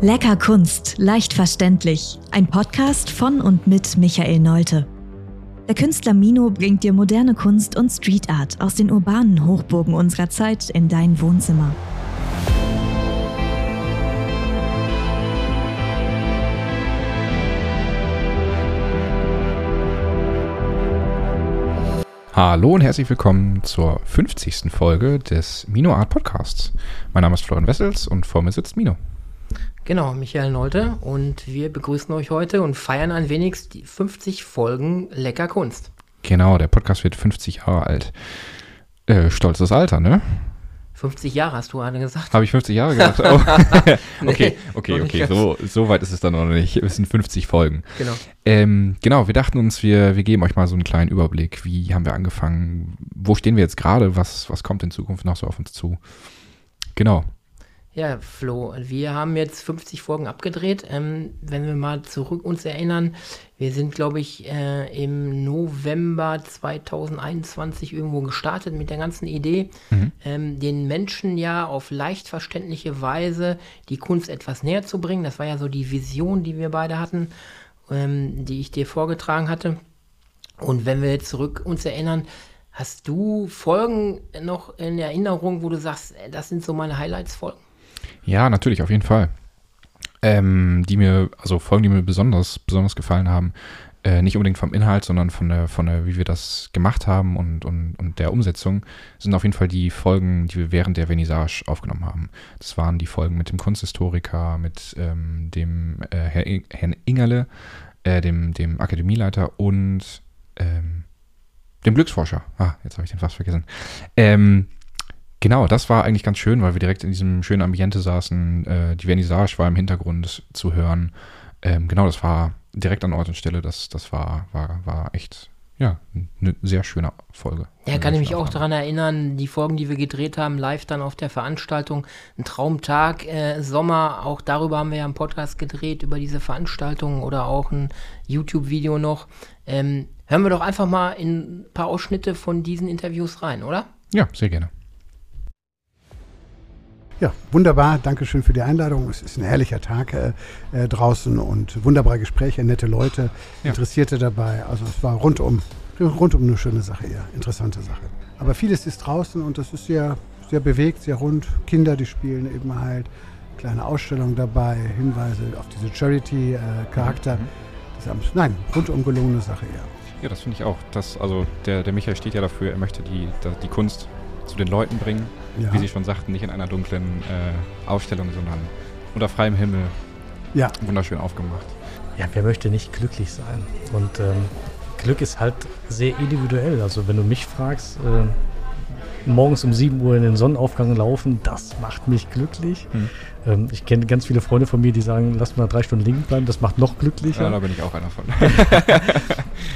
Lecker Kunst, leicht verständlich. Ein Podcast von und mit Michael Neute. Der Künstler Mino bringt dir moderne Kunst und Street Art aus den urbanen Hochburgen unserer Zeit in dein Wohnzimmer. Hallo und herzlich willkommen zur 50. Folge des Mino Art Podcasts. Mein Name ist Florian Wessels und vor mir sitzt Mino. Genau, Michael Neute, und wir begrüßen euch heute und feiern ein wenig die 50 Folgen Lecker Kunst. Genau, der Podcast wird 50 Jahre alt. Stolzes Alter, ne? 50 Jahre hast du gerade gesagt. Habe ich 50 Jahre gesagt? Oh. Okay, so weit ist es dann noch nicht. Es sind 50 Folgen. Genau. Wir dachten uns, wir geben euch mal so einen kleinen Überblick. Wie haben wir angefangen? Wo stehen wir jetzt gerade? Was kommt in Zukunft noch so auf uns zu? Genau. Ja, Flo, wir haben jetzt 50 Folgen abgedreht. Wenn wir mal zurück uns erinnern, wir sind, glaube ich, im November 2021 irgendwo gestartet mit der ganzen Idee, den Menschen ja auf leicht verständliche Weise die Kunst etwas näher zu bringen. Das war ja so die Vision, die wir beide hatten, die ich dir vorgetragen hatte. Und wenn wir jetzt zurück uns erinnern, hast du Folgen noch in Erinnerung, wo du sagst, das sind so meine Highlights-Folgen? Ja, natürlich, auf jeden Fall. Folgen, die mir besonders gefallen haben, nicht unbedingt vom Inhalt, sondern von der, wie wir das gemacht haben und der Umsetzung, sind auf jeden Fall die Folgen, die wir während der Vernissage aufgenommen haben. Das waren die Folgen mit dem Kunsthistoriker, mit dem Herrn Ingerle, dem Akademieleiter und dem Glücksforscher. Ah, jetzt habe ich den fast vergessen. Genau, das war eigentlich ganz schön, weil wir direkt in diesem schönen Ambiente saßen. Die Vernissage war im Hintergrund zu hören. Das war direkt an Ort und Stelle. Das war echt, ja, eine sehr schöne Folge. Ja, kann ich mich auch daran erinnern, die Folgen, die wir gedreht haben, live dann auf der Veranstaltung. Ein Traumtag, Sommer, auch darüber haben wir ja einen Podcast gedreht, über diese Veranstaltung oder auch ein YouTube-Video noch. Hören wir doch einfach mal in ein paar Ausschnitte von diesen Interviews rein, oder? Ja, sehr gerne. Ja, wunderbar. Dankeschön für die Einladung. Es ist ein herrlicher Tag draußen und wunderbare Gespräche, nette Leute, Interessierte dabei. Also es war rundum eine schöne Sache, ja, interessante Sache. Aber vieles ist draußen und das ist sehr, sehr bewegt, sehr rund. Kinder, die spielen eben halt, kleine Ausstellungen dabei, Hinweise auf diese Charity-Charakter. Nein, rundum gelungene Sache, ja. Ja, das finde ich auch. Der Michael steht ja dafür, er möchte die Kunst zu den Leuten bringen, wie Sie schon sagten, nicht in einer dunklen Ausstellung, sondern unter freiem Himmel, wunderschön aufgemacht. Ja, wer möchte nicht glücklich sein? Und Glück ist halt sehr individuell. Also wenn du mich fragst, morgens um 7 Uhr in den Sonnenaufgang laufen, das macht mich glücklich. Ich kenne ganz viele Freunde von mir, die sagen, lass mal 3 Stunden liegen bleiben, das macht noch glücklicher. Ja, da bin ich auch einer von.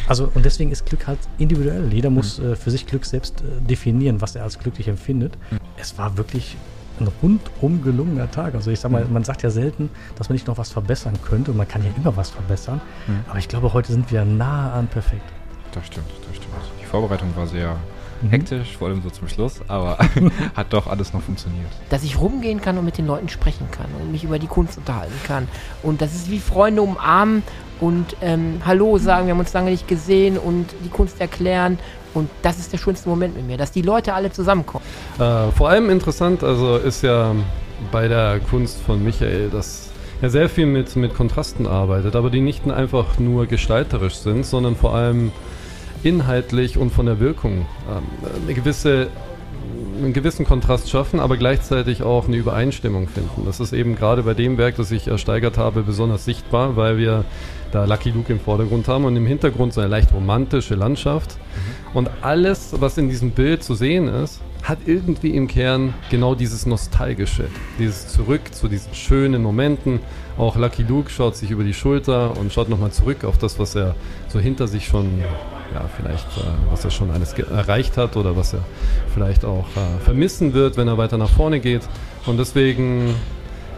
Also, und deswegen ist Glück halt individuell. Jeder muss für sich Glück selbst definieren, was er als glücklich empfindet. Es war wirklich ein rundum gelungener Tag. Also ich sag mal, man sagt ja selten, dass man nicht noch was verbessern könnte, und man kann ja immer was verbessern. Aber ich glaube, heute sind wir nahe an perfekt. Das stimmt. Die Vorbereitung war sehr hektisch, vor allem so zum Schluss, aber hat doch alles noch funktioniert. Dass ich rumgehen kann und mit den Leuten sprechen kann und mich über die Kunst unterhalten kann. Und das ist wie Freunde umarmen und Hallo sagen, wir haben uns lange nicht gesehen und die Kunst erklären. Und das ist der schönste Moment mit mir, dass die Leute alle zusammenkommen. Vor allem interessant, also ist ja bei der Kunst von Michael, dass er sehr viel mit Kontrasten arbeitet, aber die nicht einfach nur gestalterisch sind, sondern vor allem inhaltlich und von der Wirkung einen gewissen Kontrast schaffen, aber gleichzeitig auch eine Übereinstimmung finden. Das ist eben gerade bei dem Werk, das ich ersteigert habe, besonders sichtbar, weil wir da Lucky Luke im Vordergrund haben und im Hintergrund so eine leicht romantische Landschaft. Und alles, was in diesem Bild zu sehen ist, hat irgendwie im Kern genau dieses Nostalgische, dieses Zurück zu diesen schönen Momenten. Auch Lucky Luke schaut sich über die Schulter und schaut nochmal zurück auf das, was er so hinter sich schon, was er schon alles erreicht hat oder was er vielleicht auch vermissen wird, wenn er weiter nach vorne geht. Und deswegen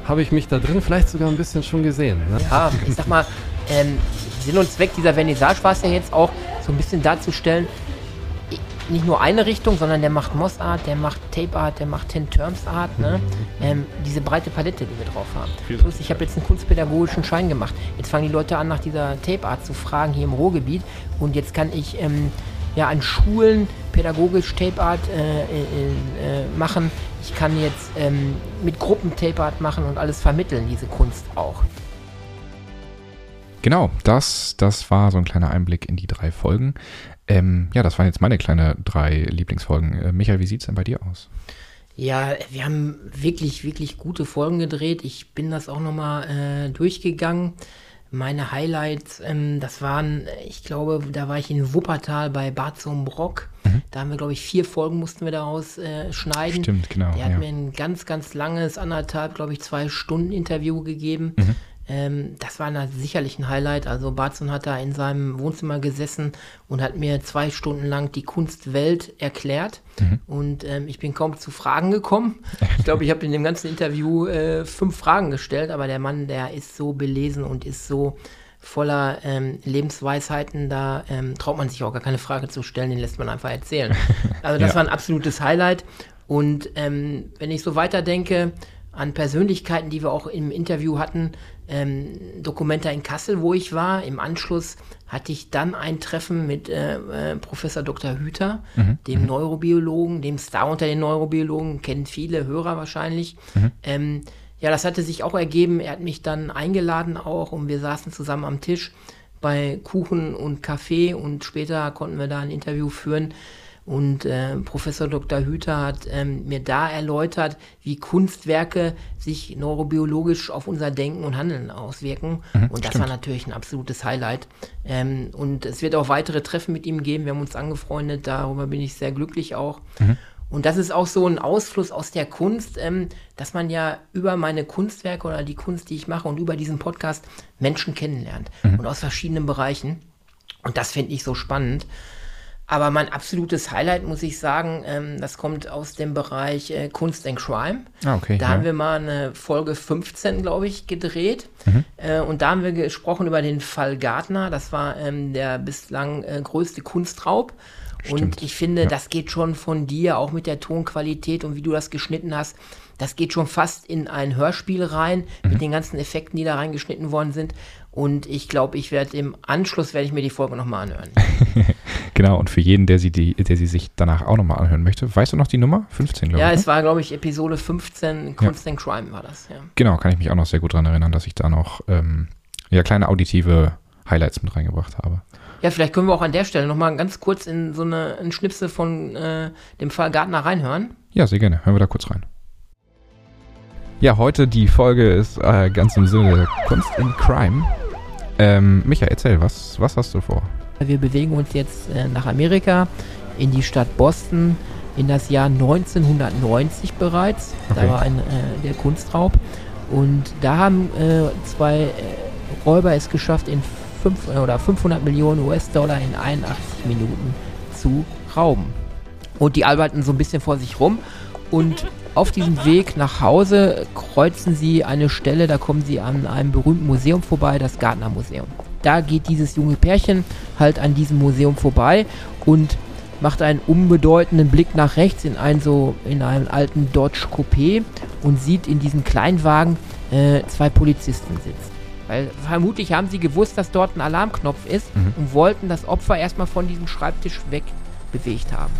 habe ich mich da drin vielleicht sogar ein bisschen schon gesehen. Ne? Ja, ich sag mal, Sinn und Zweck dieser Vernissage war es ja jetzt auch so ein bisschen darzustellen, nicht nur eine Richtung, sondern der macht Moss Art, der macht Tape Art, der macht Tin Terms Art, ne? Diese breite Palette, die wir drauf haben. Plus, ich habe jetzt einen kunstpädagogischen Schein gemacht. Jetzt fangen die Leute an, nach dieser Tape Art zu fragen, hier im Ruhrgebiet. Und jetzt kann ich an Schulen pädagogisch Tape Art machen. Ich kann jetzt mit Gruppen Tape Art machen und alles vermitteln, diese Kunst auch. Genau, das war so ein kleiner Einblick in die 3 Folgen. Das waren jetzt meine kleinen 3 Lieblingsfolgen. Michael, wie sieht es denn bei dir aus? Ja, wir haben wirklich, wirklich gute Folgen gedreht. Ich bin das auch nochmal durchgegangen. Meine Highlights, das waren, ich glaube, da war ich in Wuppertal bei Barz und Brock. Da haben wir, glaube ich, 4 Folgen mussten wir daraus schneiden. Stimmt, genau. Der hat mir ein ganz, ganz langes, 2 Stunden Interview gegeben. Das war sicherlich ein Highlight. Also Barzon hat da in seinem Wohnzimmer gesessen und hat mir 2 Stunden lang die Kunstwelt erklärt. Und ich bin kaum zu Fragen gekommen. Ich glaube, ich habe in dem ganzen Interview 5 Fragen gestellt, aber der Mann, der ist so belesen und ist so voller Lebensweisheiten, da traut man sich auch gar keine Frage zu stellen, den lässt man einfach erzählen. Also das war ein absolutes Highlight. Und wenn ich so weiterdenke, an Persönlichkeiten, die wir auch im Interview hatten, Documenta in Kassel, wo ich war. Im Anschluss hatte ich dann ein Treffen mit Professor Dr. Hüther, dem Neurobiologen, dem Star unter den Neurobiologen, kennen viele Hörer wahrscheinlich. Das hatte sich auch ergeben. Er hat mich dann eingeladen auch und wir saßen zusammen am Tisch bei Kuchen und Kaffee und später konnten wir da ein Interview führen. Und Professor Dr. Hüther hat mir da erläutert, wie Kunstwerke sich neurobiologisch auf unser Denken und Handeln auswirken. Und das war natürlich ein absolutes Highlight. Und es wird auch weitere Treffen mit ihm geben. Wir haben uns angefreundet, darüber bin ich sehr glücklich auch. Und das ist auch so ein Ausfluss aus der Kunst, dass man ja über meine Kunstwerke oder die Kunst, die ich mache und über diesen Podcast Menschen kennenlernt. Und aus verschiedenen Bereichen. Und das finde ich so spannend. Aber mein absolutes Highlight, muss ich sagen, das kommt aus dem Bereich Kunst and Crime. Haben wir mal eine Folge 15, glaube ich, gedreht. Und da haben wir gesprochen über den Fall Gardner. Das war der bislang größte Kunstraub. Stimmt. Und ich finde, das geht schon von dir, auch mit der Tonqualität und wie du das geschnitten hast. Das geht schon fast in ein Hörspiel rein, mit den ganzen Effekten, die da reingeschnitten worden sind. Und ich glaube, im Anschluss werde ich mir die Folge nochmal anhören. Genau, und für jeden, der sie sich danach auch nochmal anhören möchte, weißt du noch die Nummer? 15, glaube ich. Ja, es war, glaube ich, Episode 15, Kunst and Crime war das, Genau, kann ich mich auch noch sehr gut daran erinnern, dass ich da noch kleine auditive Highlights mit reingebracht habe. Ja, vielleicht können wir auch an der Stelle nochmal ganz kurz in so einen Schnipsel von dem Fall Gardner reinhören. Ja, sehr gerne. Hören wir da kurz rein. Ja, heute die Folge ist ganz im Sinne Kunst and Crime. Michael, erzähl, was hast du vor? Wir bewegen uns jetzt nach Amerika, in die Stadt Boston, in das Jahr 1990 bereits. Okay. Da war der Kunstraub. Und da haben 2 Räuber es geschafft, in 500 Millionen US-Dollar in 81 Minuten zu rauben. Und die alberten so ein bisschen vor sich rum. Und auf diesem Weg nach Hause kreuzen sie eine Stelle, da kommen sie an einem berühmten Museum vorbei, das Gardner Museum. Da geht dieses junge Pärchen halt an diesem Museum vorbei und macht einen unbedeutenden Blick nach rechts in einen alten Dodge Coupé und sieht in diesem Kleinwagen 2 Polizisten sitzen. Weil vermutlich haben sie gewusst, dass dort ein Alarmknopf ist und wollten das Opfer erstmal von diesem Schreibtisch wegbewegt haben.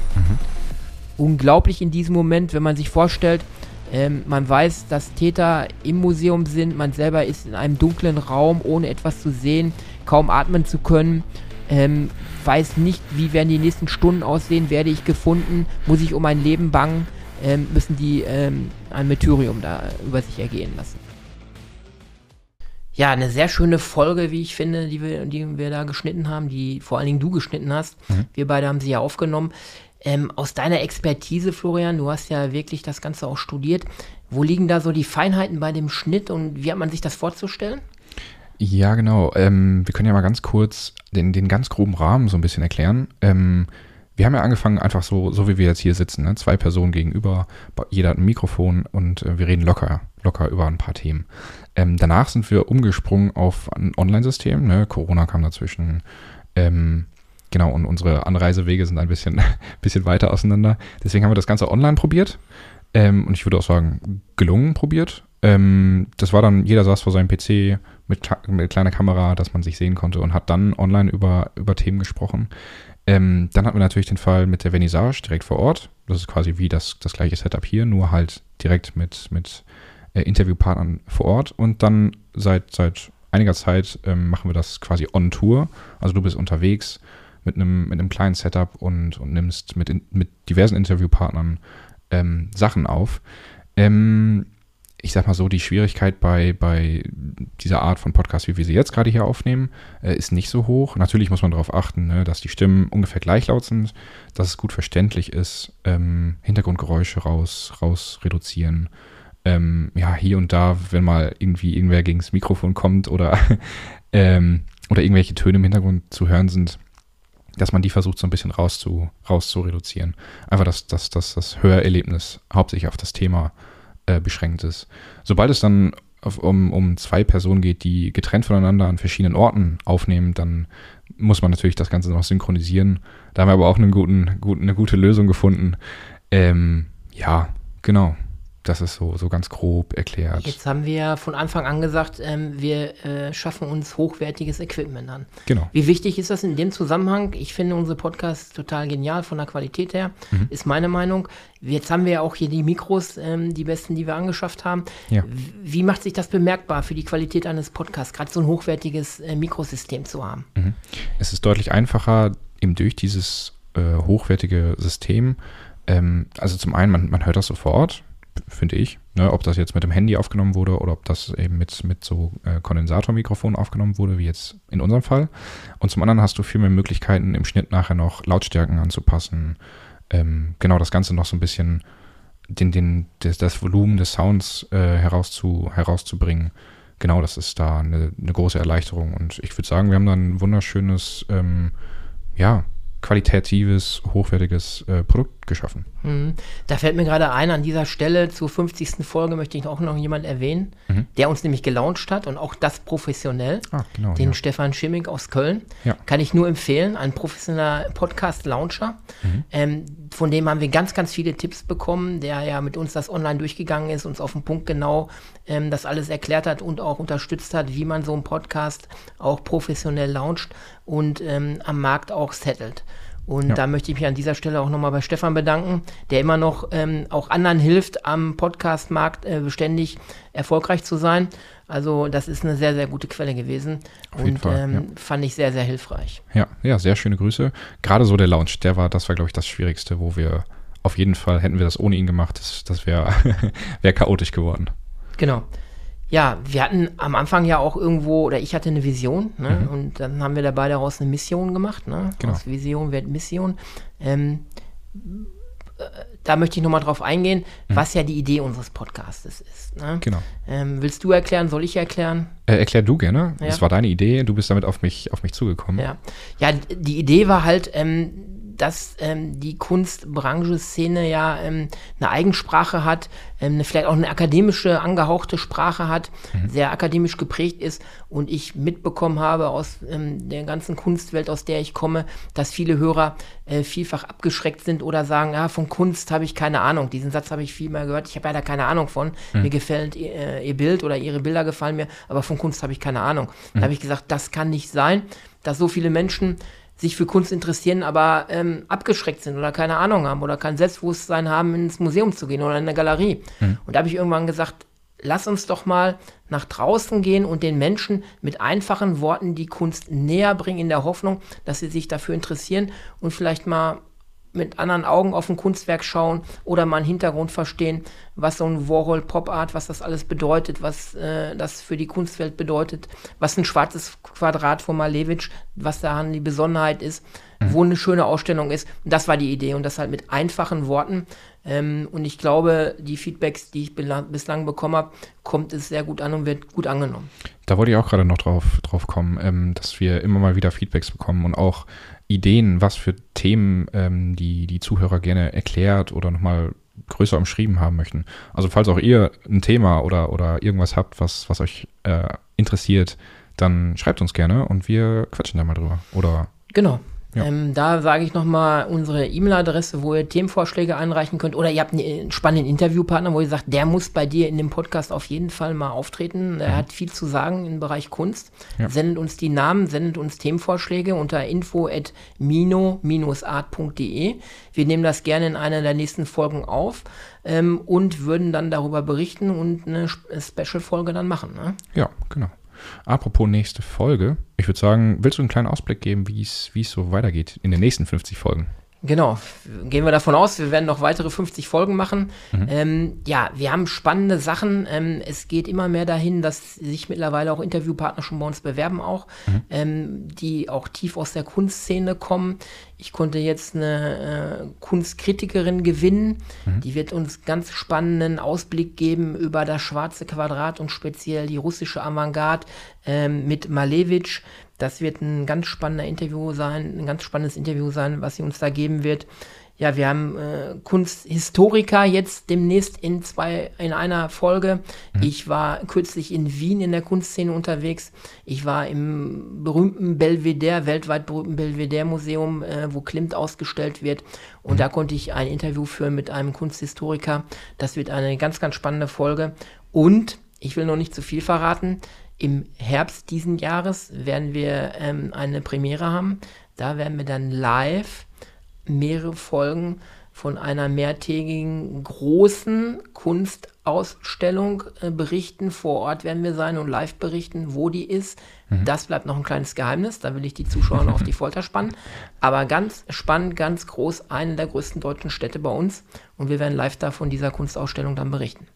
Unglaublich in diesem Moment, wenn man sich vorstellt, man weiß, dass Täter im Museum sind, man selber ist in einem dunklen Raum, ohne etwas zu sehen, kaum atmen zu können, weiß nicht, wie werden die nächsten Stunden aussehen, werde ich gefunden, muss ich um mein Leben bangen, müssen die ein Martyrium da über sich ergehen lassen. Ja, eine sehr schöne Folge, wie ich finde, die wir da geschnitten haben, die vor allen Dingen du geschnitten hast. Wir beide haben sie ja aufgenommen. Aus deiner Expertise, Florian, du hast ja wirklich das Ganze auch studiert. Wo liegen da so die Feinheiten bei dem Schnitt und wie hat man sich das vorzustellen? Ja, genau. Wir können ja mal ganz kurz den ganz groben Rahmen so ein bisschen erklären. Wir haben ja angefangen einfach so wie wir jetzt hier sitzen, ne? 2 Personen gegenüber, jeder hat ein Mikrofon und wir reden locker über ein paar Themen. Danach sind wir umgesprungen auf ein Online-System, ne? Corona kam dazwischen, Genau, und unsere Anreisewege sind ein bisschen weiter auseinander. Deswegen haben wir das Ganze online probiert. Und ich würde auch sagen, gelungen probiert. Das war dann, jeder saß vor seinem PC mit kleiner Kamera, dass man sich sehen konnte und hat dann online über Themen gesprochen. Dann hatten wir natürlich den Fall mit der Vernissage direkt vor Ort. Das ist quasi wie das gleiche Setup hier, nur halt direkt mit Interviewpartnern vor Ort. Und dann seit einiger Zeit machen wir das quasi on Tour. Also du bist unterwegs mit einem kleinen Setup und nimmst mit diversen Interviewpartnern Sachen auf. Ich sag mal so, die Schwierigkeit bei dieser Art von Podcast, wie wir sie jetzt gerade hier aufnehmen, ist nicht so hoch. Natürlich muss man darauf achten, ne, dass die Stimmen ungefähr gleich laut sind, dass es gut verständlich ist, Hintergrundgeräusche raus reduzieren. Ja, hier und da, wenn mal irgendwie irgendwer gegen das Mikrofon kommt oder irgendwelche Töne im Hintergrund zu hören sind, dass man die versucht, so ein bisschen raus zu reduzieren. Einfach, dass das Hörerlebnis hauptsächlich auf das Thema beschränkt ist. Sobald es dann um zwei Personen geht, die getrennt voneinander an verschiedenen Orten aufnehmen, dann muss man natürlich das Ganze noch synchronisieren. Da haben wir aber auch eine gute Lösung gefunden. Ja, genau. Das ist so ganz grob erklärt. Jetzt haben wir ja von Anfang an gesagt, wir schaffen uns hochwertiges Equipment an. Genau. Wie wichtig ist das in dem Zusammenhang? Ich finde unsere Podcasts total genial von der Qualität her, ist meine Meinung. Jetzt haben wir ja auch hier die Mikros, die besten, die wir angeschafft haben. Ja. Wie macht sich das bemerkbar für die Qualität eines Podcasts, gerade so ein hochwertiges Mikrosystem zu haben? Mhm. Es ist deutlich einfacher, eben durch dieses hochwertige System. Also zum einen, man hört das sofort, finde ich, ne, ob das jetzt mit dem Handy aufgenommen wurde oder ob das eben mit so Kondensatormikrofonen aufgenommen wurde, wie jetzt in unserem Fall. Und zum anderen hast du viel mehr Möglichkeiten, im Schnitt nachher noch Lautstärken anzupassen. Genau, das Ganze noch so ein bisschen das Volumen des Sounds herauszubringen. Genau, das ist da eine große Erleichterung. Und ich würde sagen, wir haben da ein wunderschönes, qualitatives, hochwertiges Produkt geschaffen. Da fällt mir gerade ein, an dieser Stelle zur 50. Folge möchte ich auch noch jemanden erwähnen, der uns nämlich gelauncht hat und auch das professionell, Stefan Schimmig aus Köln. Ja. Kann ich nur empfehlen, ein professioneller Podcast-Launcher. Von dem haben wir ganz, ganz viele Tipps bekommen, der ja mit uns das online durchgegangen ist, uns auf den Punkt genau das alles erklärt hat und auch unterstützt hat, wie man so einen Podcast auch professionell launcht und am Markt auch settelt. Und da möchte ich mich an dieser Stelle auch nochmal bei Stefan bedanken, der immer noch auch anderen hilft, am Podcast-Markt beständig erfolgreich zu sein. Also das ist eine sehr, sehr gute Quelle gewesen fand ich sehr, sehr hilfreich. Ja, sehr schöne Grüße. Gerade so der Launch, das war glaube ich das Schwierigste, wo wir auf jeden Fall, hätten wir das ohne ihn gemacht, das wäre chaotisch geworden. Genau. Ja, wir hatten am Anfang ja auch ich hatte eine Vision, ne? Und dann haben wir dabei daraus eine Mission gemacht, ne? Genau. Aus Vision wird Mission. Da möchte ich nochmal drauf eingehen, was ja die Idee unseres Podcastes ist, ne? Genau. Willst du erklären, soll ich erklären? Erklär du gerne, das war deine Idee, du bist damit auf mich zugekommen. Ja, die Idee war halt, dass die Kunstbranche-Szene ja eine Eigensprache hat, vielleicht auch eine akademische, angehauchte Sprache hat, sehr akademisch geprägt ist und ich mitbekommen habe aus der ganzen Kunstwelt, aus der ich komme, dass viele Hörer vielfach abgeschreckt sind oder sagen, von Kunst habe ich keine Ahnung. Diesen Satz habe ich viel mal gehört, ich habe da keine Ahnung von. Mir gefällt ihr Bild oder ihre Bilder gefallen mir, aber von Kunst habe ich keine Ahnung. Da habe ich gesagt, das kann nicht sein, dass so viele Menschen sich für Kunst interessieren, aber abgeschreckt sind oder keine Ahnung haben oder kein Selbstbewusstsein haben, ins Museum zu gehen oder in eine Galerie. Und da habe ich irgendwann gesagt, lass uns doch mal nach draußen gehen und den Menschen mit einfachen Worten die Kunst näher bringen, in der Hoffnung, dass sie sich dafür interessieren und vielleicht mal mit anderen Augen auf ein Kunstwerk schauen oder mal einen Hintergrund verstehen, was so ein Warhol Pop Art, was das alles bedeutet, was das für die Kunstwelt bedeutet, was ein schwarzes Quadrat von Malevich, was daran die Besonderheit ist, wo eine schöne Ausstellung ist. Und das war die Idee und das halt mit einfachen Worten. Und ich glaube, die Feedbacks, die ich bislang bekommen habe, kommt es sehr gut an und wird gut angenommen. Da wollte ich auch gerade noch drauf kommen, dass wir immer mal wieder Feedbacks bekommen und auch Ideen, was für Themen die Zuhörer gerne erklärt oder nochmal größer umschrieben haben möchten. Also falls auch ihr ein Thema oder irgendwas habt, was euch interessiert, dann schreibt uns gerne und wir quatschen da mal drüber. Oder genau. Ja. Da sage ich nochmal unsere E-Mail-Adresse, wo ihr Themenvorschläge einreichen könnt. Oder ihr habt einen spannenden Interviewpartner, wo ihr sagt, der muss bei dir in dem Podcast auf jeden Fall mal auftreten. Er hat viel zu sagen im Bereich Kunst. Ja. Sendet uns die Namen, sendet uns Themenvorschläge unter info@mino-art.de. Wir nehmen das gerne in einer der nächsten Folgen auf und würden dann darüber berichten und eine Special-Folge dann machen. Ne? Ja, genau. Apropos nächste Folge, ich würde sagen, willst du einen kleinen Ausblick geben, wie es so weitergeht in den nächsten 50 Folgen? Genau, gehen wir davon aus, wir werden noch weitere 50 Folgen machen. Mhm. Ja, wir haben spannende Sachen. Es geht immer mehr dahin, dass sich mittlerweile auch Interviewpartner schon bei uns bewerben auch, die auch tief aus der Kunstszene kommen. Ich konnte jetzt eine Kunstkritikerin gewinnen, die wird uns ganz spannenden Ausblick geben über das schwarze Quadrat und speziell die russische Avantgarde mit Malevich. Das wird ein ganz spannender Interview sein, was sie uns da geben wird. Ja, wir haben Kunsthistoriker jetzt demnächst in einer Folge. Ich war kürzlich in Wien in der Kunstszene unterwegs. Ich war im berühmten Belvedere, weltweit berühmten Belvedere Museum, wo Klimt ausgestellt wird. Und da konnte ich ein Interview führen mit einem Kunsthistoriker. Das wird eine ganz, ganz spannende Folge. Und ich will noch nicht zu viel verraten. Im Herbst diesen Jahres werden wir eine Premiere haben. Da werden wir dann live mehrere Folgen von einer mehrtägigen großen Kunstausstellung berichten. Vor Ort werden wir sein und live berichten, wo die ist. Das bleibt noch ein kleines Geheimnis. Da will ich die Zuschauer noch auf die Folter spannen. Aber ganz spannend, ganz groß, eine der größten deutschen Städte bei uns. Und wir werden live da von dieser Kunstausstellung dann berichten.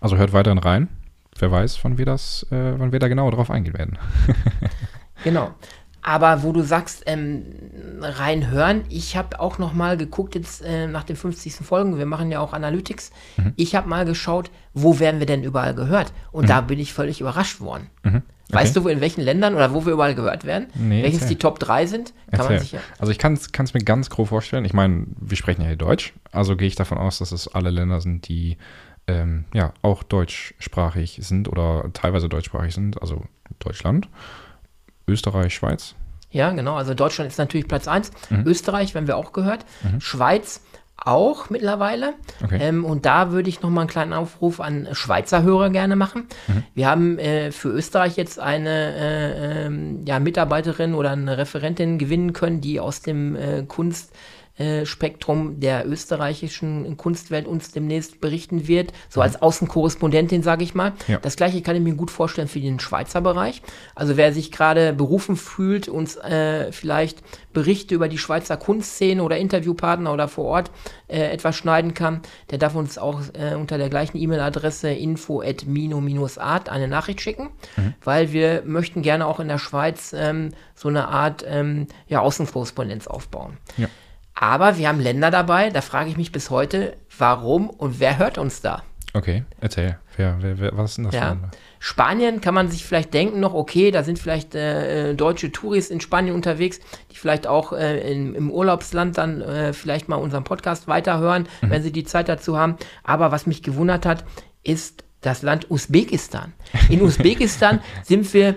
Also hört weiterhin rein. Wer weiß, wann wir da genau drauf eingehen werden. Genau. Aber wo du sagst, reinhören, ich habe auch noch mal geguckt, jetzt nach den 50. Folgen, wir machen ja auch Analytics, ich habe mal geschaut, wo werden wir denn überall gehört? Und da bin ich völlig überrascht worden. Okay. Weißt du, in welchen Ländern oder wo wir überall gehört werden? Nee, welches die Top 3 sind? Kann man sich ja. Also ich kann es mir ganz grob vorstellen. Ich meine, wir sprechen ja hier Deutsch, also gehe ich davon aus, dass es alle Länder sind, die auch deutschsprachig sind oder teilweise deutschsprachig sind, also Deutschland, Österreich, Schweiz. Ja, genau, also Deutschland ist natürlich Platz 1, Österreich, wenn wir auch gehört, Schweiz auch mittlerweile. Okay. Und da würde ich nochmal einen kleinen Aufruf an Schweizer Hörer gerne machen. Wir haben für Österreich jetzt eine Mitarbeiterin oder eine Referentin gewinnen können, die aus dem Kunstspektrum der österreichischen Kunstwelt uns demnächst berichten wird, so als Außenkorrespondentin, sage ich mal. Ja. Das Gleiche kann ich mir gut vorstellen für den Schweizer Bereich. Also wer sich gerade berufen fühlt, uns vielleicht Berichte über die Schweizer Kunstszene oder Interviewpartner oder vor Ort etwas schneiden kann, der darf uns auch unter der gleichen E-Mail-Adresse info@mino-art eine Nachricht schicken, weil wir möchten gerne auch in der Schweiz so eine Art Außenkorrespondenz aufbauen. Ja. Aber wir haben Länder dabei, da frage ich mich bis heute, warum und wer hört uns da? Okay, erzähl. Wer, was ist denn das für Länder? Spanien kann man sich vielleicht denken noch, okay, da sind vielleicht deutsche Touris in Spanien unterwegs, die vielleicht auch im Urlaubsland dann vielleicht mal unseren Podcast weiterhören, wenn sie die Zeit dazu haben. Aber was mich gewundert hat, ist das Land Usbekistan. In Usbekistan sind wir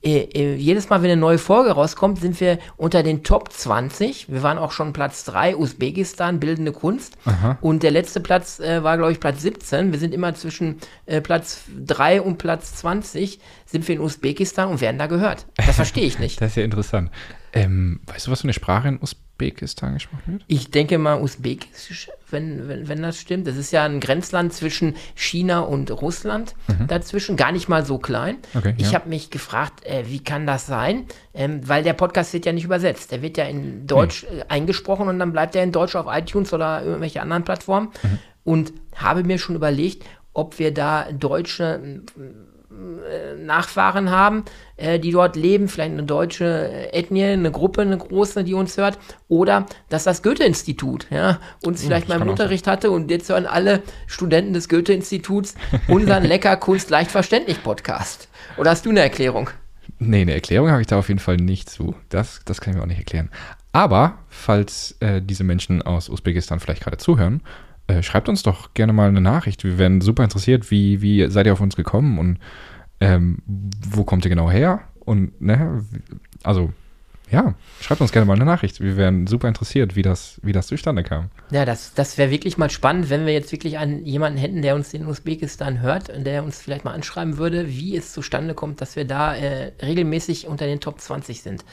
jedes Mal, wenn eine neue Folge rauskommt, sind wir unter den Top 20. Wir waren auch schon Platz 3, Usbekistan, bildende Kunst. Aha. Und der letzte Platz war, glaube ich, Platz 17. Wir sind immer zwischen Platz 3 und Platz 20 sind wir in Usbekistan und werden da gehört. Das verstehe ich nicht. Das ist ja interessant. Weißt du, was für eine Sprache in Usbekistan gesprochen wird? Ich denke mal Usbekisch, wenn das stimmt. Das ist ja ein Grenzland zwischen China und Russland dazwischen, gar nicht mal so klein. Okay, ich habe mich gefragt, wie kann das sein? Weil der Podcast wird ja nicht übersetzt. Der wird ja in Deutsch eingesprochen und dann bleibt er in Deutsch auf iTunes oder irgendwelche anderen Plattformen. Und habe mir schon überlegt, ob wir da deutsche Nachfahren haben, die dort leben, vielleicht eine deutsche Ethnie, eine Gruppe, eine große, die uns hört, oder dass das Goethe-Institut uns vielleicht mal im Unterricht hatte und jetzt hören alle Studenten des Goethe-Instituts unseren Lecker Kunst leicht verständlich Podcast. Oder hast du eine Erklärung? Nee, eine Erklärung habe ich da auf jeden Fall nicht zu. Das kann ich mir auch nicht erklären. Aber falls diese Menschen aus Usbekistan vielleicht gerade zuhören, schreibt uns doch gerne mal eine Nachricht. Wir wären super interessiert, wie seid ihr auf uns gekommen und wo kommt ihr genau her? Und also Ja, schreibt uns gerne mal eine Nachricht. Wir wären super interessiert, wie das zustande kam. Ja, das wäre wirklich mal spannend, wenn wir jetzt wirklich an jemanden hätten, der uns in Usbekistan hört und der uns vielleicht mal anschreiben würde, wie es zustande kommt, dass wir da regelmäßig unter den Top 20 sind.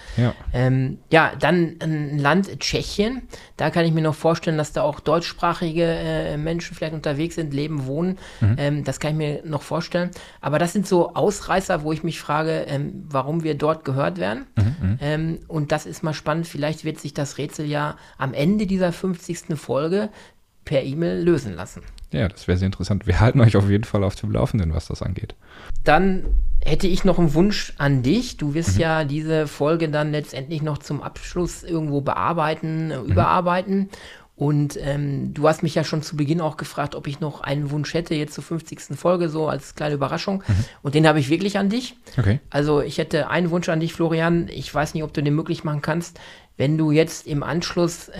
Ja, dann ein Land, Tschechien. Da kann ich mir noch vorstellen, dass da auch deutschsprachige Menschen vielleicht unterwegs sind, leben, wohnen. Mhm. Das kann ich mir noch vorstellen. Aber das sind so Ausreißer, wo ich mich frage, warum wir dort gehört werden. Mhm. Und das ist mal spannend, vielleicht wird sich das Rätsel ja am Ende dieser 50. Folge per E-Mail lösen lassen. Ja, das wäre sehr interessant. Wir halten euch auf jeden Fall auf dem Laufenden, was das angeht. Dann hätte ich noch einen Wunsch an dich. Du wirst ja diese Folge dann letztendlich noch zum Abschluss irgendwo bearbeiten, überarbeiten. Und du hast mich ja schon zu Beginn auch gefragt, ob ich noch einen Wunsch hätte, jetzt zur 50. Folge, so als kleine Überraschung. Mhm. Und den habe ich wirklich an dich. Okay. Also ich hätte einen Wunsch an dich, Florian. Ich weiß nicht, ob du den möglich machen kannst. Wenn du jetzt im Anschluss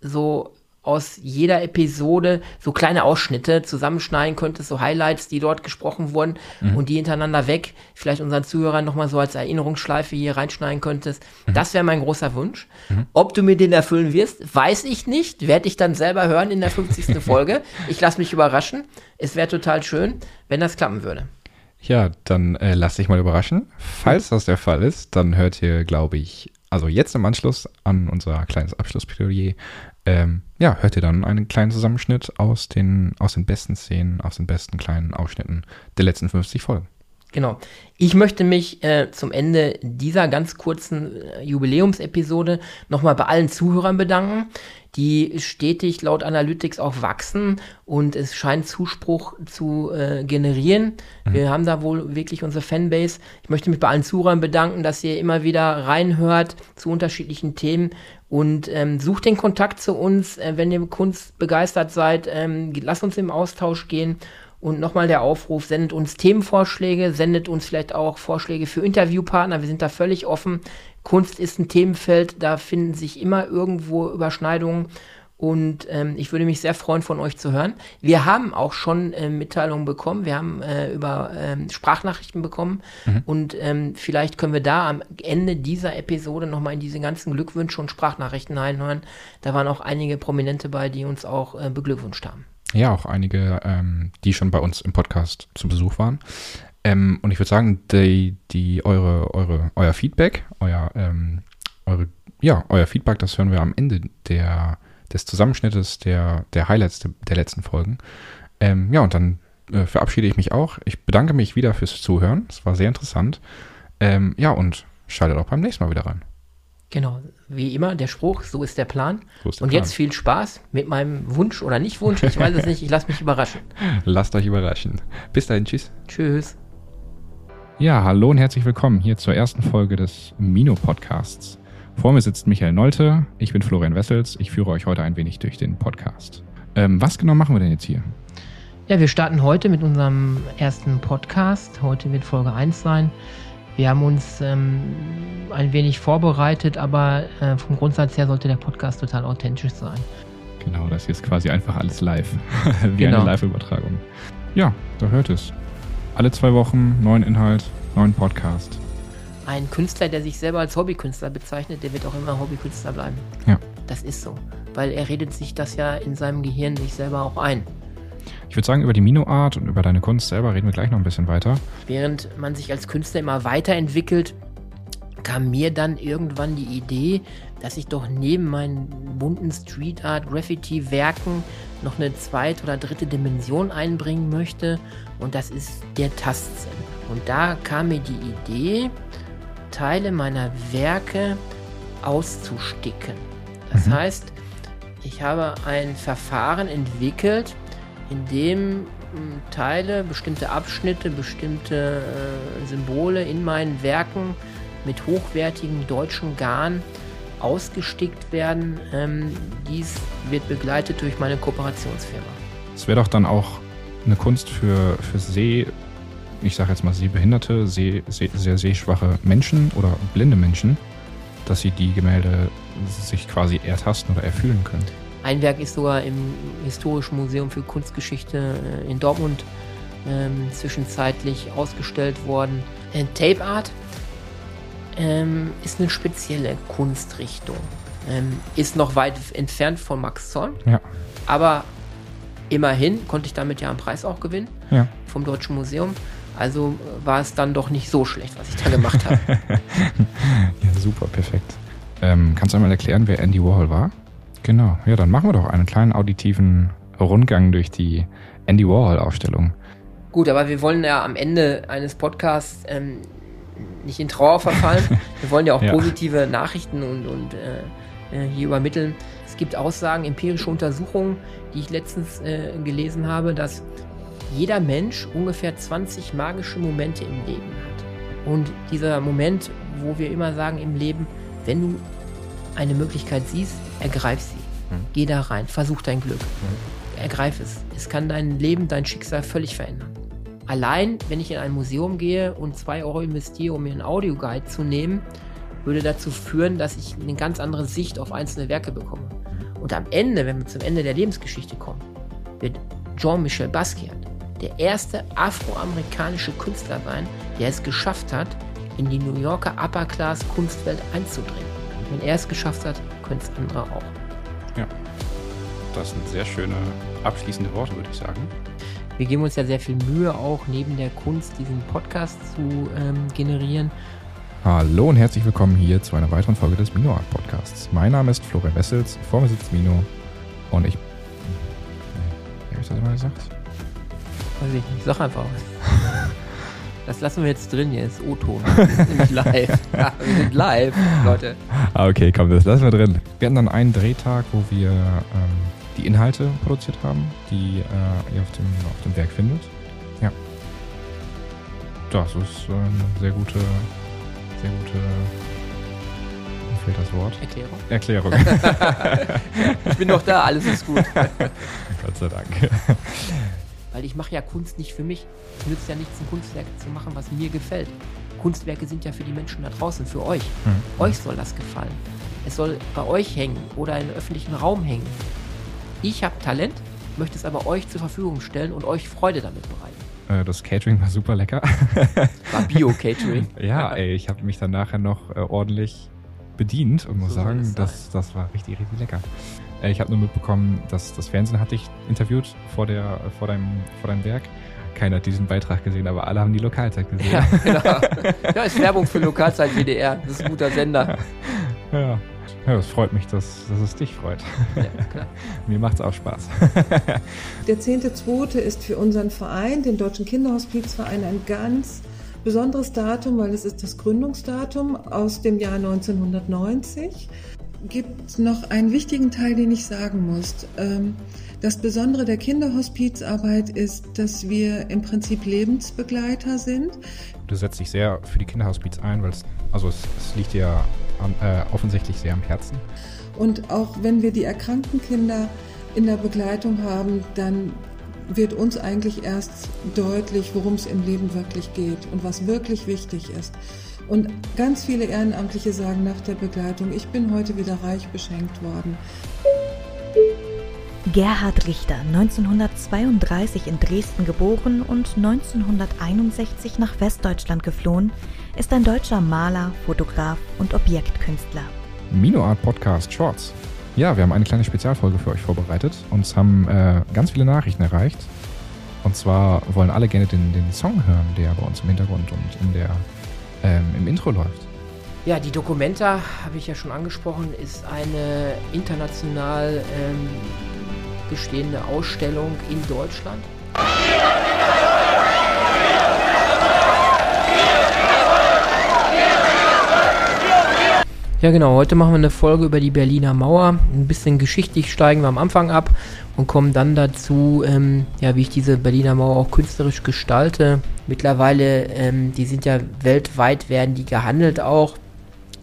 so aus jeder Episode so kleine Ausschnitte zusammenschneiden könntest, so Highlights, die dort gesprochen wurden und die hintereinander weg, vielleicht unseren Zuhörern nochmal so als Erinnerungsschleife hier reinschneiden könntest. Mhm. Das wäre mein großer Wunsch. Mhm. Ob du mir den erfüllen wirst, weiß ich nicht. Werde ich dann selber hören in der 50. Folge. Ich lasse mich überraschen. Es wäre total schön, wenn das klappen würde. Ja, dann lass dich mal überraschen. Falls das der Fall ist, dann hört ihr, glaube ich, also jetzt im Anschluss an unser kleines Abschlussplädoyer, hört ihr dann einen kleinen Zusammenschnitt aus den besten Szenen, aus den besten kleinen Ausschnitten der letzten 50 Folgen. Genau. Ich möchte mich zum Ende dieser ganz kurzen Jubiläumsepisode nochmal bei allen Zuhörern bedanken, die stetig laut Analytics auch wachsen und es scheint Zuspruch zu generieren. Mhm. Wir haben da wohl wirklich unsere Fanbase. Ich möchte mich bei allen Zuhörern bedanken, dass ihr immer wieder reinhört zu unterschiedlichen Themen und sucht den Kontakt zu uns, wenn ihr Kunst begeistert seid. Lasst uns im Austausch gehen. Und nochmal der Aufruf, sendet uns Themenvorschläge, sendet uns vielleicht auch Vorschläge für Interviewpartner, wir sind da völlig offen. Kunst ist ein Themenfeld, da finden sich immer irgendwo Überschneidungen und ich würde mich sehr freuen, von euch zu hören. Wir haben auch schon Mitteilungen bekommen, wir haben über Sprachnachrichten bekommen und vielleicht können wir da am Ende dieser Episode nochmal in diese ganzen Glückwünsche und Sprachnachrichten reinhören. Da waren auch einige Prominente bei, die uns auch beglückwünscht haben. Ja, auch einige, die schon bei uns im Podcast zu Besuch waren. Und ich würde sagen, euer Feedback, euer Feedback, das hören wir am Ende des Zusammenschnittes der Highlights der letzten Folgen. Und dann verabschiede ich mich auch. Ich bedanke mich wieder fürs Zuhören. Es war sehr interessant. Und schaltet auch beim nächsten Mal wieder rein. Genau, wie immer, der Spruch, so ist der Plan. Jetzt viel Spaß mit meinem Wunsch oder Nicht-Wunsch, ich weiß es nicht, ich lasse mich überraschen. Lasst euch überraschen. Bis dahin, tschüss. Tschüss. Ja, hallo und herzlich willkommen hier zur ersten Folge des Mino-Podcasts. Vor mir sitzt Michael Neute, ich bin Florian Wessels, ich führe euch heute ein wenig durch den Podcast. Was genau machen wir denn jetzt hier? Ja, wir starten heute mit unserem ersten Podcast, heute wird Folge 1 sein. Wir haben uns ein wenig vorbereitet, aber vom Grundsatz her sollte der Podcast total authentisch sein. Genau, das hier ist quasi einfach alles live, wie genau. Eine Live-Übertragung. Ja, da hört es. Alle 2 Wochen, neuen Inhalt, neuen Podcast. Ein Künstler, der sich selber als Hobbykünstler bezeichnet, der wird auch immer Hobbykünstler bleiben. Ja. Das ist so, weil er redet sich das ja in seinem Gehirn sich selber auch ein. Ich würde sagen, über die Mino-Art und über deine Kunst selber reden wir gleich noch ein bisschen weiter. Während man sich als Künstler immer weiterentwickelt, kam mir dann irgendwann die Idee, dass ich doch neben meinen bunten Street-Art-Graffiti-Werken noch eine 2. oder 3. Dimension einbringen möchte. Und das ist der Tastsinn. Und da kam mir die Idee, Teile meiner Werke auszusticken. Das heißt, ich habe ein Verfahren entwickelt, in dem Teile, bestimmte Abschnitte, bestimmte Symbole in meinen Werken mit hochwertigem deutschen Garn ausgestickt werden. Dies wird begleitet durch meine Kooperationsfirma. Es wäre doch dann auch eine Kunst für Sehbehinderte, sehr sehschwache Menschen oder blinde Menschen, dass sie die Gemälde sich quasi ertasten oder erfühlen können. Ein Werk ist sogar im Historischen Museum für Kunstgeschichte in Dortmund zwischenzeitlich ausgestellt worden. Tape Art ist eine spezielle Kunstrichtung. Ist noch weit entfernt von Max Zorn, ja, aber immerhin konnte ich damit ja einen Preis auch gewinnen, ja, vom Deutschen Museum. Also war es dann doch nicht so schlecht, was ich da gemacht habe. Ja, super, perfekt. Kannst du einmal erklären, wer Andy Warhol war? Genau, ja, dann machen wir doch einen kleinen auditiven Rundgang durch die Andy Warhol-Ausstellung. Gut, aber wir wollen ja am Ende eines Podcasts nicht in Trauer verfallen. Wir wollen ja auch positive Nachrichten und hier übermitteln. Es gibt Aussagen, empirische Untersuchungen, die ich letztens gelesen habe, dass jeder Mensch ungefähr 20 magische Momente im Leben hat. Und dieser Moment, wo wir immer sagen im Leben, wenn du eine Möglichkeit siehst, ergreif sie. Geh da rein, versuch dein Glück. Ergreif es. Es kann dein Leben, dein Schicksal völlig verändern. Allein, wenn ich in ein Museum gehe und 2 Euro investiere, um mir einen Audioguide zu nehmen, würde dazu führen, dass ich eine ganz andere Sicht auf einzelne Werke bekomme. Und am Ende, wenn wir zum Ende der Lebensgeschichte kommen, wird Jean-Michel Basquiat der erste afroamerikanische Künstler sein, der es geschafft hat, in die New Yorker Upper-Class-Kunstwelt einzudringen. Und wenn er es geschafft hat, können es andere auch. Ja, das sind sehr schöne abschließende Worte, würde ich sagen. Wir geben uns ja sehr viel Mühe, auch neben der Kunst diesen Podcast zu generieren. Hallo und herzlich willkommen hier zu einer weiteren Folge des Mino Art Podcasts. Mein Name ist Florian Wessels, vor mir sitzt Mino und ich... Wie habe ich das immer gesagt? Weiß ich nicht, sag einfach was. Das lassen wir jetzt drin, hier ist O-Ton. Wir sind live. Ja, wir sind live, Leute. Okay, komm, das lassen wir drin. Wir hatten dann einen Drehtag, wo wir... die Inhalte produziert haben, die ihr auf dem Werk findet. Ja. Das ist eine sehr gute, mir fehlt das Wort. Erklärung. Ich bin doch da, alles ist gut. Gott sei Dank. Weil ich mache ja Kunst nicht für mich. Es nützt ja nichts, ein Kunstwerk zu machen, was mir gefällt. Kunstwerke sind ja für die Menschen da draußen, für euch. Mhm. Euch soll das gefallen. Es soll bei euch hängen oder im öffentlichen Raum hängen. Ich habe Talent, möchte es aber euch zur Verfügung stellen und euch Freude damit bereiten. Das Catering war super lecker. War Bio-Catering. Ja, ey, ich habe mich dann nachher noch ordentlich bedient und muss sagen, das war richtig, richtig lecker. Ich habe nur mitbekommen, dass das Fernsehen hat dich interviewt vor deinem Werk. Keiner hat diesen Beitrag gesehen, aber alle haben die Lokalzeit gesehen. Ja, genau. Ja, ist Werbung für Lokalzeit WDR. Das ist ein guter Sender. Ja. Ja, das freut mich, dass es dich freut. Ja, klar. Mir macht es auch Spaß. Der 10.2. ist für unseren Verein, den Deutschen Kinderhospizverein, ein ganz besonderes Datum, weil es ist das Gründungsdatum aus dem Jahr 1990. Gibt noch einen wichtigen Teil, den ich sagen muss. Das Besondere der Kinderhospizarbeit ist, dass wir im Prinzip Lebensbegleiter sind. Du setzt dich sehr für die Kinderhospiz ein, weil es liegt ja offensichtlich sehr am Herzen. Und auch wenn wir die erkrankten Kinder in der Begleitung haben, dann wird uns eigentlich erst deutlich, worum es im Leben wirklich geht und was wirklich wichtig ist. Und ganz viele Ehrenamtliche sagen nach der Begleitung, ich bin heute wieder reich beschenkt worden. Gerhard Richter, 1932 in Dresden geboren und 1961 nach Westdeutschland geflohen, ist ein deutscher Maler, Fotograf und Objektkünstler. Mino Art Podcast Shorts. Ja, wir haben eine kleine Spezialfolge für euch vorbereitet. Uns haben ganz viele Nachrichten erreicht. Und zwar wollen alle gerne den Song hören, der bei uns im Hintergrund und im Intro läuft. Ja, die Documenta, habe ich ja schon angesprochen, ist eine international bestehende Ausstellung in Deutschland. Ja genau, heute machen wir eine Folge über die Berliner Mauer. Ein bisschen geschichtlich steigen wir am Anfang ab und kommen dann dazu, wie ich diese Berliner Mauer auch künstlerisch gestalte. Mittlerweile, die sind ja weltweit, werden die gehandelt auch,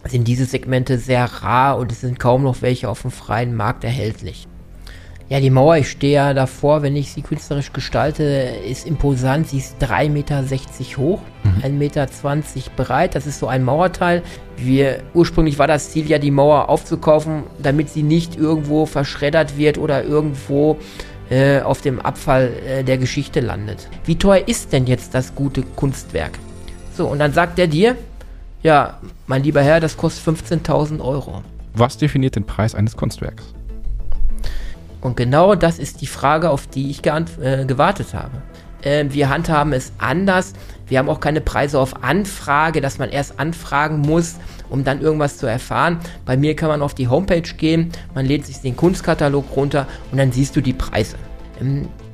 sind diese Segmente sehr rar und es sind kaum noch welche auf dem freien Markt erhältlich. Ja, die Mauer, ich stehe ja davor, wenn ich sie künstlerisch gestalte, ist imposant. Sie ist 3,60 Meter hoch, 1,20 Meter breit. Das ist so ein Mauerteil. Ursprünglich war das Ziel ja, die Mauer aufzukaufen, damit sie nicht irgendwo verschreddert wird oder irgendwo auf dem Abfall der Geschichte landet. Wie teuer ist denn jetzt das gute Kunstwerk? So, und dann sagt er dir, Ja, mein lieber Herr, das kostet 15.000 Euro. Was definiert den Preis eines Kunstwerks? Und genau das ist die Frage, auf die ich gewartet habe. Wir handhaben es anders. Wir haben auch keine Preise auf Anfrage, dass man erst anfragen muss, um dann irgendwas zu erfahren. Bei mir kann man auf die Homepage gehen, man lädt sich den Kunstkatalog runter und dann siehst du die Preise.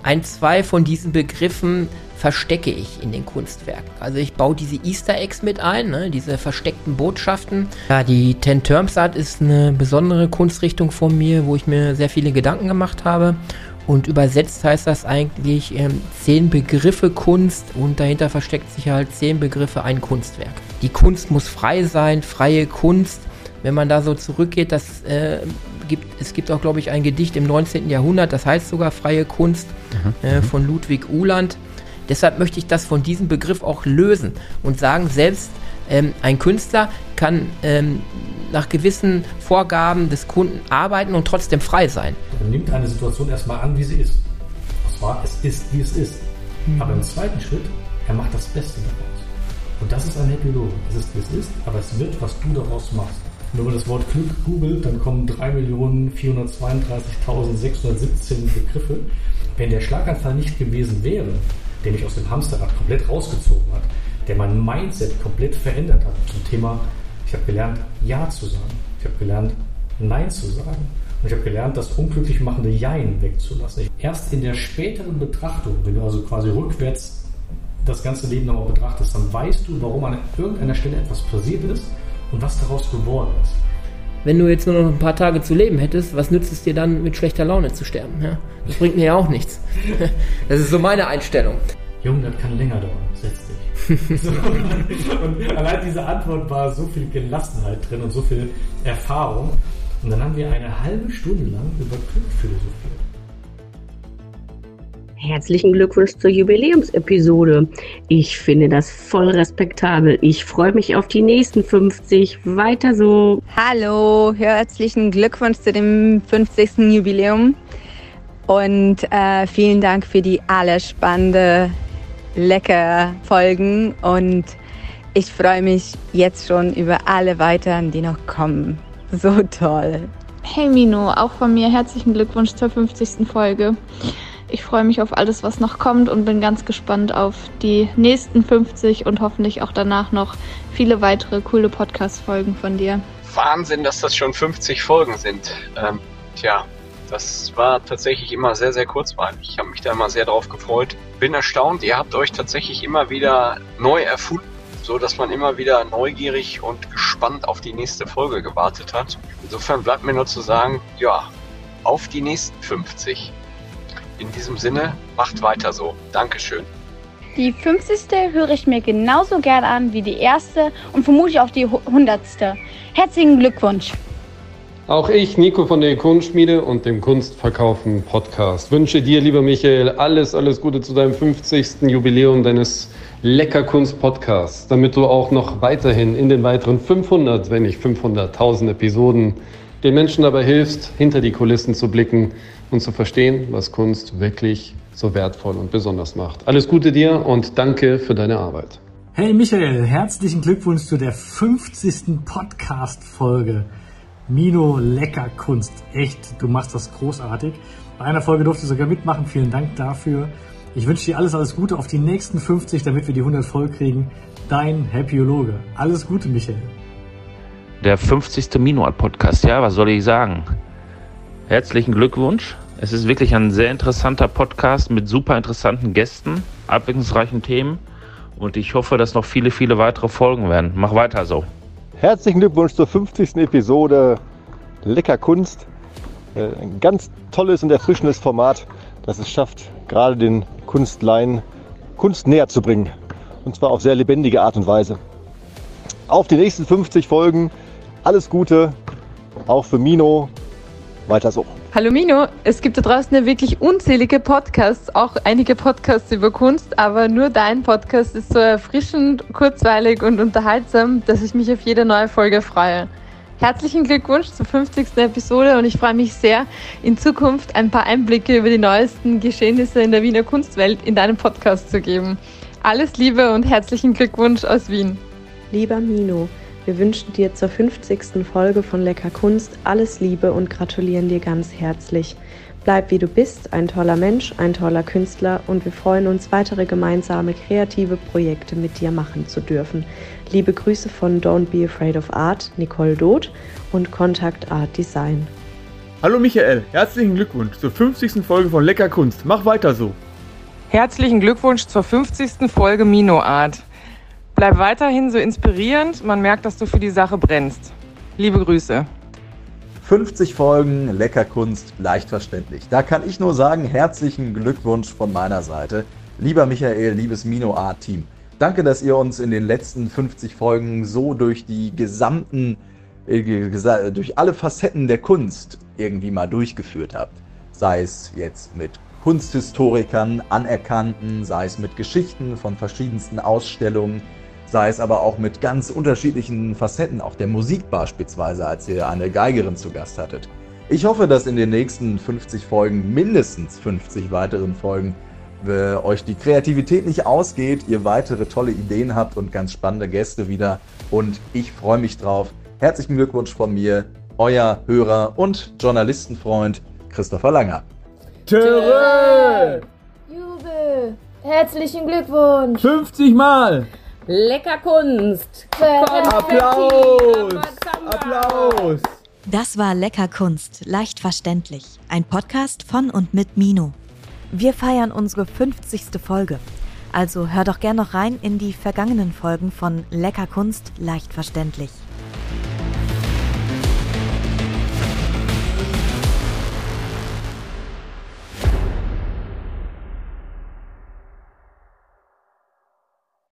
Ein, zwei von diesen Begriffen verstecke ich in den Kunstwerken. Also ich baue diese Easter Eggs mit ein, ne? Diese versteckten Botschaften. Ja, die Ten Terms Art ist eine besondere Kunstrichtung von mir, wo ich mir sehr viele Gedanken gemacht habe. Und übersetzt heißt das eigentlich 10 Begriffe Kunst und dahinter versteckt sich halt 10 Begriffe ein Kunstwerk. Die Kunst muss frei sein, freie Kunst. Wenn man da so zurückgeht, es gibt auch, glaube ich, ein Gedicht im 19. Jahrhundert, das heißt sogar Freie Kunst von Ludwig Uhland. Deshalb möchte ich das von diesem Begriff auch lösen und sagen, selbst ein Künstler kann nach gewissen Vorgaben des Kunden arbeiten und trotzdem frei sein. Man nimmt eine Situation erstmal an, wie sie ist. Und zwar, es ist, wie es ist. Aber im zweiten Schritt, er macht das Beste daraus. Und das ist ein Happyologe. Es ist, wie es ist, aber es wird, was du daraus machst. Wenn man das Wort Glück googelt, dann kommen 3.432.617 Begriffe. Wenn der Schlaganfall nicht gewesen wäre, der mich aus dem Hamsterrad komplett rausgezogen hat, der mein Mindset komplett verändert hat zum Thema, ich habe gelernt, Ja zu sagen, ich habe gelernt, Nein zu sagen und ich habe gelernt, das unglücklich machende Jein wegzulassen. Erst in der späteren Betrachtung, wenn du also quasi rückwärts das ganze Leben nochmal betrachtest, dann weißt du, warum an irgendeiner Stelle etwas passiert ist und was daraus geworden ist. Wenn du jetzt nur noch ein paar Tage zu leben hättest, was nützt es dir dann, mit schlechter Laune zu sterben? Ja? Das bringt mir ja auch nichts. Das ist so meine Einstellung. Junge, das kann länger dauern, setz dich. Und allein diese Antwort war so viel Gelassenheit drin und so viel Erfahrung. Und dann haben wir eine halbe Stunde lang über Glück philosophiert. Herzlichen Glückwunsch zur Jubiläumsepisode. Ich finde das voll respektabel. Ich freue mich auf die nächsten 50. Weiter so. Hallo, herzlichen Glückwunsch zu dem 50. Jubiläum. Und vielen Dank für die allerspannende lecker Folgen und ich freue mich jetzt schon über alle weiteren, die noch kommen. So toll. Hey Mino, auch von mir herzlichen Glückwunsch zur 50. Folge. Ich freue mich auf alles, was noch kommt und bin ganz gespannt auf die nächsten 50 und hoffentlich auch danach noch viele weitere coole Podcast-Folgen von dir. Wahnsinn, dass das schon 50 Folgen sind. Das war tatsächlich immer sehr, sehr kurzweilig. Ich habe mich da immer sehr drauf gefreut. Bin erstaunt, ihr habt euch tatsächlich immer wieder neu erfunden, so dass man immer wieder neugierig und gespannt auf die nächste Folge gewartet hat. Insofern bleibt mir nur zu sagen, ja, auf die nächsten 50. In diesem Sinne, macht weiter so. Dankeschön. Die 50. höre ich mir genauso gern an wie die erste und vermutlich auch die 100. Herzlichen Glückwunsch. Auch ich, Nico von der Kunstschmiede und dem Kunstverkaufen Podcast, wünsche dir, lieber Michael, alles, alles Gute zu deinem 50. Jubiläum deines Lecker Kunst Podcasts, damit du auch noch weiterhin in den weiteren 500, wenn nicht 500.000 Episoden den Menschen dabei hilfst, hinter die Kulissen zu blicken und zu verstehen, was Kunst wirklich so wertvoll und besonders macht. Alles Gute dir und danke für deine Arbeit. Hey Michael, herzlichen Glückwunsch zu der 50. Podcast-Folge. Mino, lecker Kunst. Echt, du machst das großartig. Bei einer Folge durfte ich sogar mitmachen. Vielen Dank dafür. Ich wünsche dir alles, alles Gute auf die nächsten 50, damit wir die 100 voll kriegen. Dein Happyologe. Alles Gute, Michael. Der 50. Mino Art Podcast. Ja, was soll ich sagen? Herzlichen Glückwunsch. Es ist wirklich ein sehr interessanter Podcast mit super interessanten Gästen, abwechslungsreichen Themen. Und ich hoffe, dass noch viele, viele weitere Folgen werden. Mach weiter so. Herzlichen Glückwunsch zur 50. Episode Lecker Kunst. Ein ganz tolles und erfrischendes Format, das es schafft, gerade den Kunstleien Kunst näher zu bringen. Und zwar auf sehr lebendige Art und Weise. Auf die nächsten 50 Folgen. Alles Gute, auch für Mino. Weiter so. Hallo Mino, es gibt da draußen ja wirklich unzählige Podcasts, auch einige Podcasts über Kunst, aber nur dein Podcast ist so erfrischend, kurzweilig und unterhaltsam, dass ich mich auf jede neue Folge freue. Herzlichen Glückwunsch zur 50. Episode und ich freue mich sehr, in Zukunft ein paar Einblicke über die neuesten Geschehnisse in der Wiener Kunstwelt in deinem Podcast zu geben. Alles Liebe und herzlichen Glückwunsch aus Wien. Lieber Mino, Wir wünschen dir zur 50. Folge von Lecker Kunst alles Liebe und gratulieren dir ganz herzlich. Bleib wie du bist, ein toller Mensch, ein toller Künstler und wir freuen uns, weitere gemeinsame kreative Projekte mit dir machen zu dürfen. Liebe Grüße von Don't Be Afraid of Art, Nicole Doth und Contact Art Design. Hallo Michael, herzlichen Glückwunsch zur 50. Folge von Lecker Kunst. Mach weiter so. Herzlichen Glückwunsch zur 50. Folge Mino Art. Bleib weiterhin so inspirierend, man merkt, dass du für die Sache brennst. Liebe Grüße. 50 Folgen, Leckerkunst, leicht verständlich. Da kann ich nur sagen, herzlichen Glückwunsch von meiner Seite. Lieber Michael, liebes Mino-Art-Team, danke, dass ihr uns in den letzten 50 Folgen so durch alle Facetten der Kunst irgendwie mal durchgeführt habt. Sei es jetzt mit Kunsthistorikern, Anerkannten, sei es mit Geschichten von verschiedensten Ausstellungen, sei es aber auch mit ganz unterschiedlichen Facetten, auch der Musik beispielsweise, als ihr eine Geigerin zu Gast hattet. Ich hoffe, dass in den nächsten 50 Folgen, mindestens 50 weiteren Folgen, euch die Kreativität nicht ausgeht, ihr weitere tolle Ideen habt und ganz spannende Gäste wieder. Und ich freue mich drauf. Herzlichen Glückwunsch von mir, euer Hörer und Journalistenfreund Christopher Langer. Töre! Jubel! Herzlichen Glückwunsch! 50 Mal! Lecker Kunst! Applaus! Applaus! Das war Lecker Kunst, leicht verständlich. Ein Podcast von und mit Mino. Wir feiern unsere 50. Folge. Also hör doch gern noch rein in die vergangenen Folgen von Lecker Kunst, leicht verständlich.